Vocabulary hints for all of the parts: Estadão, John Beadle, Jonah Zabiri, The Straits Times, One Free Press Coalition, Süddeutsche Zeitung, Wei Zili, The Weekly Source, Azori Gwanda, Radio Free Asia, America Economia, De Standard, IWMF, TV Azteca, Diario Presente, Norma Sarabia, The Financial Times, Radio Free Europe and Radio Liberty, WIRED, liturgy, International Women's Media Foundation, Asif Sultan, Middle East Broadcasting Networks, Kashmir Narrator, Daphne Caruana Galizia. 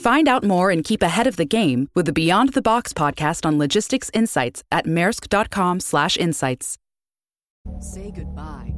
Find out more and keep ahead of the game with the Beyond the Box podcast on logistics insights at maersk.com/insights. Say goodbye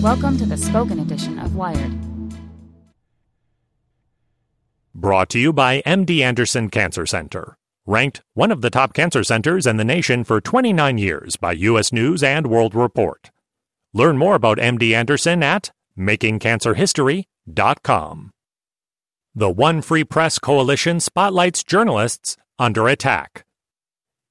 Welcome to the Spoken Edition of Wired. Brought to you by MD Anderson Cancer Center. Ranked one of the top cancer centers in the nation for 29 years by U.S. News and World Report. Learn more about MD Anderson at makingcancerhistory.com. The One Free Press Coalition spotlights journalists under attack.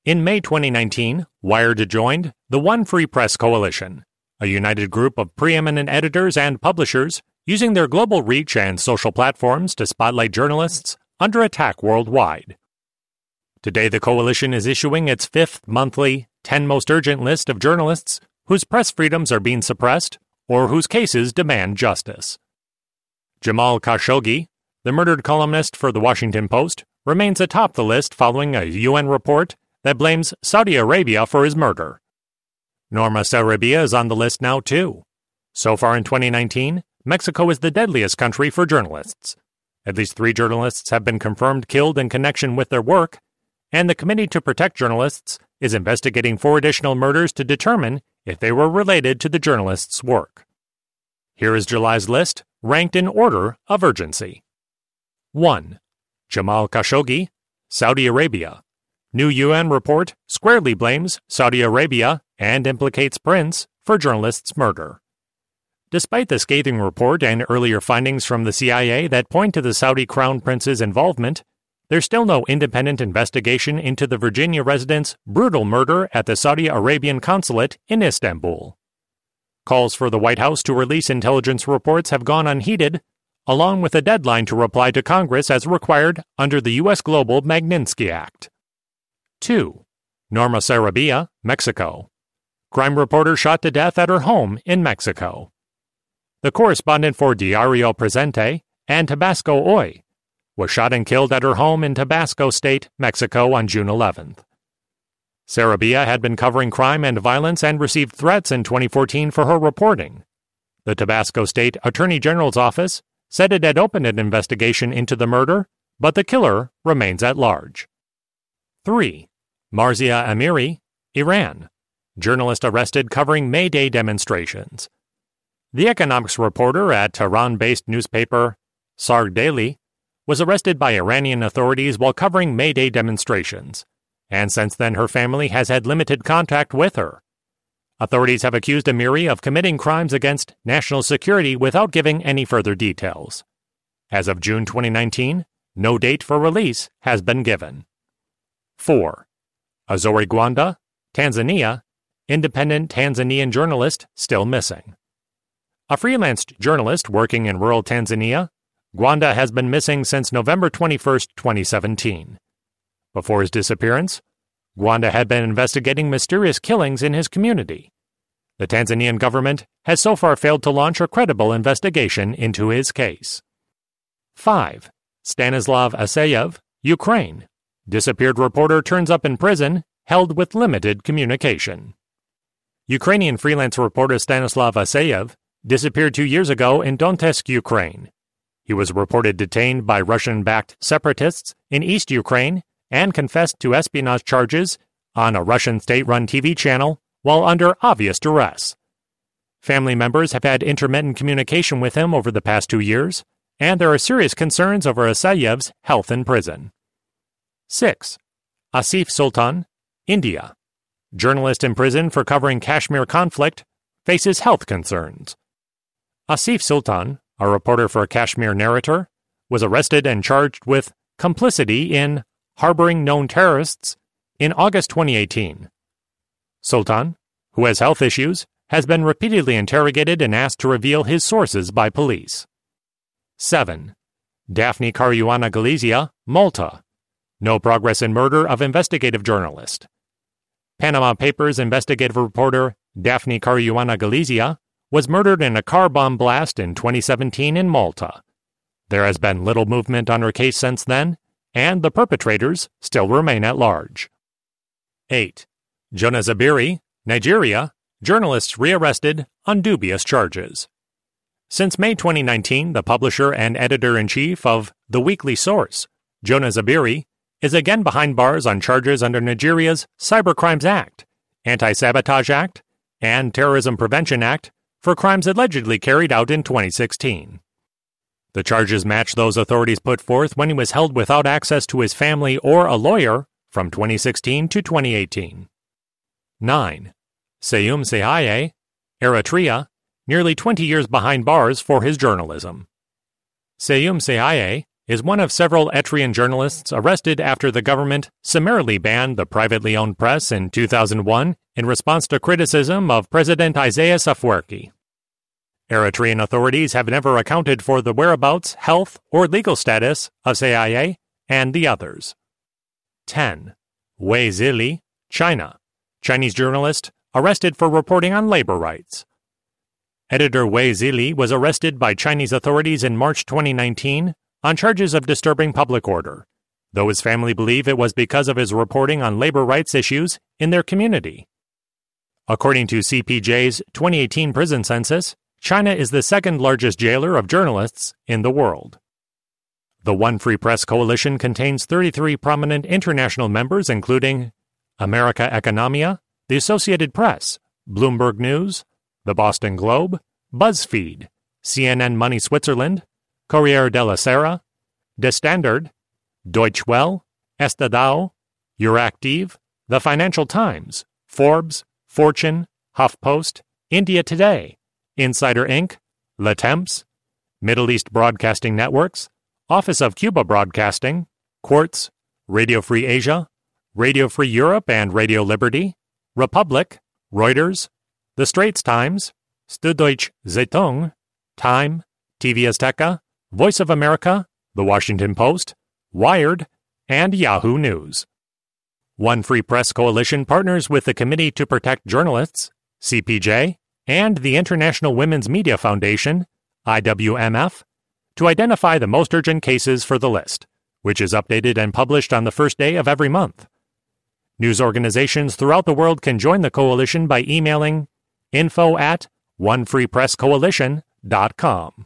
In May 2019, Wired joined the One Free Press Coalition, a united group of preeminent editors and publishers using their global reach and social platforms to spotlight journalists under attack worldwide. Today, the coalition is issuing its fifth monthly 10 Most Urgent list of journalists whose press freedoms are being suppressed or whose cases demand justice. Jamal Khashoggi, the murdered columnist for The Washington Post, remains atop the list following a UN report that blames Saudi Arabia for his murder. Norma Sarabia is on the list now, too. So far in 2019, Mexico is the deadliest country for journalists. At least 3 journalists have been confirmed killed in connection with their work, and the Committee to Protect Journalists is investigating 4 additional murders to determine if they were related to the journalists' work. Here is July's list, ranked in order of urgency. 1. Jamal Khashoggi, Saudi Arabia. New UN report squarely blames Saudi Arabia and implicates Prince for journalists' murder. Despite the scathing report and earlier findings from the CIA that point to the Saudi Crown Prince's involvement, there's still no independent investigation into the Virginia resident's brutal murder at the Saudi Arabian consulate in Istanbul. Calls for the White House to release intelligence reports have gone unheeded, along with a deadline to reply to Congress as required under the U.S. Global Magnitsky Act. 2. Norma Sarabia, Mexico. Crime reporter shot to death at her home in Mexico. The correspondent for Diario Presente and Tabasco Hoy was shot and killed at her home in Tabasco State, Mexico on June 11th. Sarabia had been covering crime and violence and received threats in 2014 for her reporting. The Tabasco State Attorney General's office said it had opened an investigation into the murder, but the killer remains at large. 3. Marzia Amiri, Iran. Journalist arrested covering May Day demonstrations. The economics reporter at Tehran-based newspaper Sarg Daily was arrested by Iranian authorities while covering May Day demonstrations, and since then her family has had limited contact with her. Authorities have accused Amiri of committing crimes against national security without giving any further details. As of June 2019, no date for release has been given. 4. Azori Gwanda, Tanzania, independent Tanzanian journalist still missing. A freelance journalist working in rural Tanzania, Gwanda has been missing since November 21, 2017. Before his disappearance, Gwanda had been investigating mysterious killings in his community. The Tanzanian government has so far failed to launch a credible investigation into his case. 5. Stanislav Aseyev, Ukraine. Disappeared reporter turns up in prison, held with limited communication. Ukrainian freelance reporter Stanislav Aseyev disappeared 2 years ago in Donetsk, Ukraine. He was reported detained by Russian-backed separatists in East Ukraine and confessed to espionage charges on a Russian state-run TV channel while under obvious duress. Family members have had intermittent communication with him over the past 2 years, and there are serious concerns over Aseyev's health in prison. 6. Asif Sultan, India. Journalist imprisoned for covering Kashmir conflict faces health concerns. Asif Sultan, a reporter for Kashmir Narrator, was arrested and charged with complicity in harboring known terrorists in August 2018. Sultan, who has health issues, has been repeatedly interrogated and asked to reveal his sources by police. 7. Daphne Caruana Galizia, Malta. No progress in murder of investigative journalist. Panama Papers investigative reporter Daphne Caruana Galizia was murdered in a car bomb blast in 2017 in Malta. There has been little movement on her case since then, and the perpetrators still remain at large. 8. Jonah Zabiri, Nigeria, journalists rearrested on dubious charges. Since May 2019, the publisher and editor-in-chief of The Weekly Source, Jonah Zabiri, is again behind bars on charges under Nigeria's Cybercrimes Act, Anti-Sabotage Act, and Terrorism Prevention Act for crimes allegedly carried out in 2016. The charges match those authorities put forth when he was held without access to his family or a lawyer from 2016 to 2018. 9. Seyoum Seyaye, Eritrea, nearly 20 years behind bars for his journalism. Seyoum Seyaye is one of several Eritrean journalists arrested after the government summarily banned the privately owned press in 2001 in response to criticism of President Isaias Afwerki. Eritrean authorities have never accounted for the whereabouts, health, or legal status of Seyaye and the others. 10. Wei Zili, China. Chinese journalist arrested for reporting on labor rights. Editor Wei Zili was arrested by Chinese authorities in March 2019 on charges of disturbing public order, though his family believe it was because of his reporting on labor rights issues in their community. According to CPJ's 2018 prison census, China is the second largest jailer of journalists in the world. The One Free Press Coalition contains 33 prominent international members, including America Economia, the Associated Press, Bloomberg News, the Boston Globe, BuzzFeed, CNN Money Switzerland, Corriere della Sera, De Standard, Deutsche Welle, Estadão, Euractiv, The Financial Times, Forbes, Fortune, HuffPost, India Today, Insider Inc., Le Temps, Middle East Broadcasting Networks, Office of Cuba Broadcasting, Quartz, Radio Free Asia, Radio Free Europe and Radio Liberty, Republic, Reuters, The Straits Times, Süddeutsche Zeitung, Time, TV Azteca, Voice of America, The Washington Post, Wired, and Yahoo News. One Free Press Coalition partners with the Committee to Protect Journalists, CPJ, and the International Women's Media Foundation, IWMF, to identify the most urgent cases for the list, which is updated and published on the first day of every month. News organizations throughout the world can join the coalition by emailing info@onefreepresscoalition.com.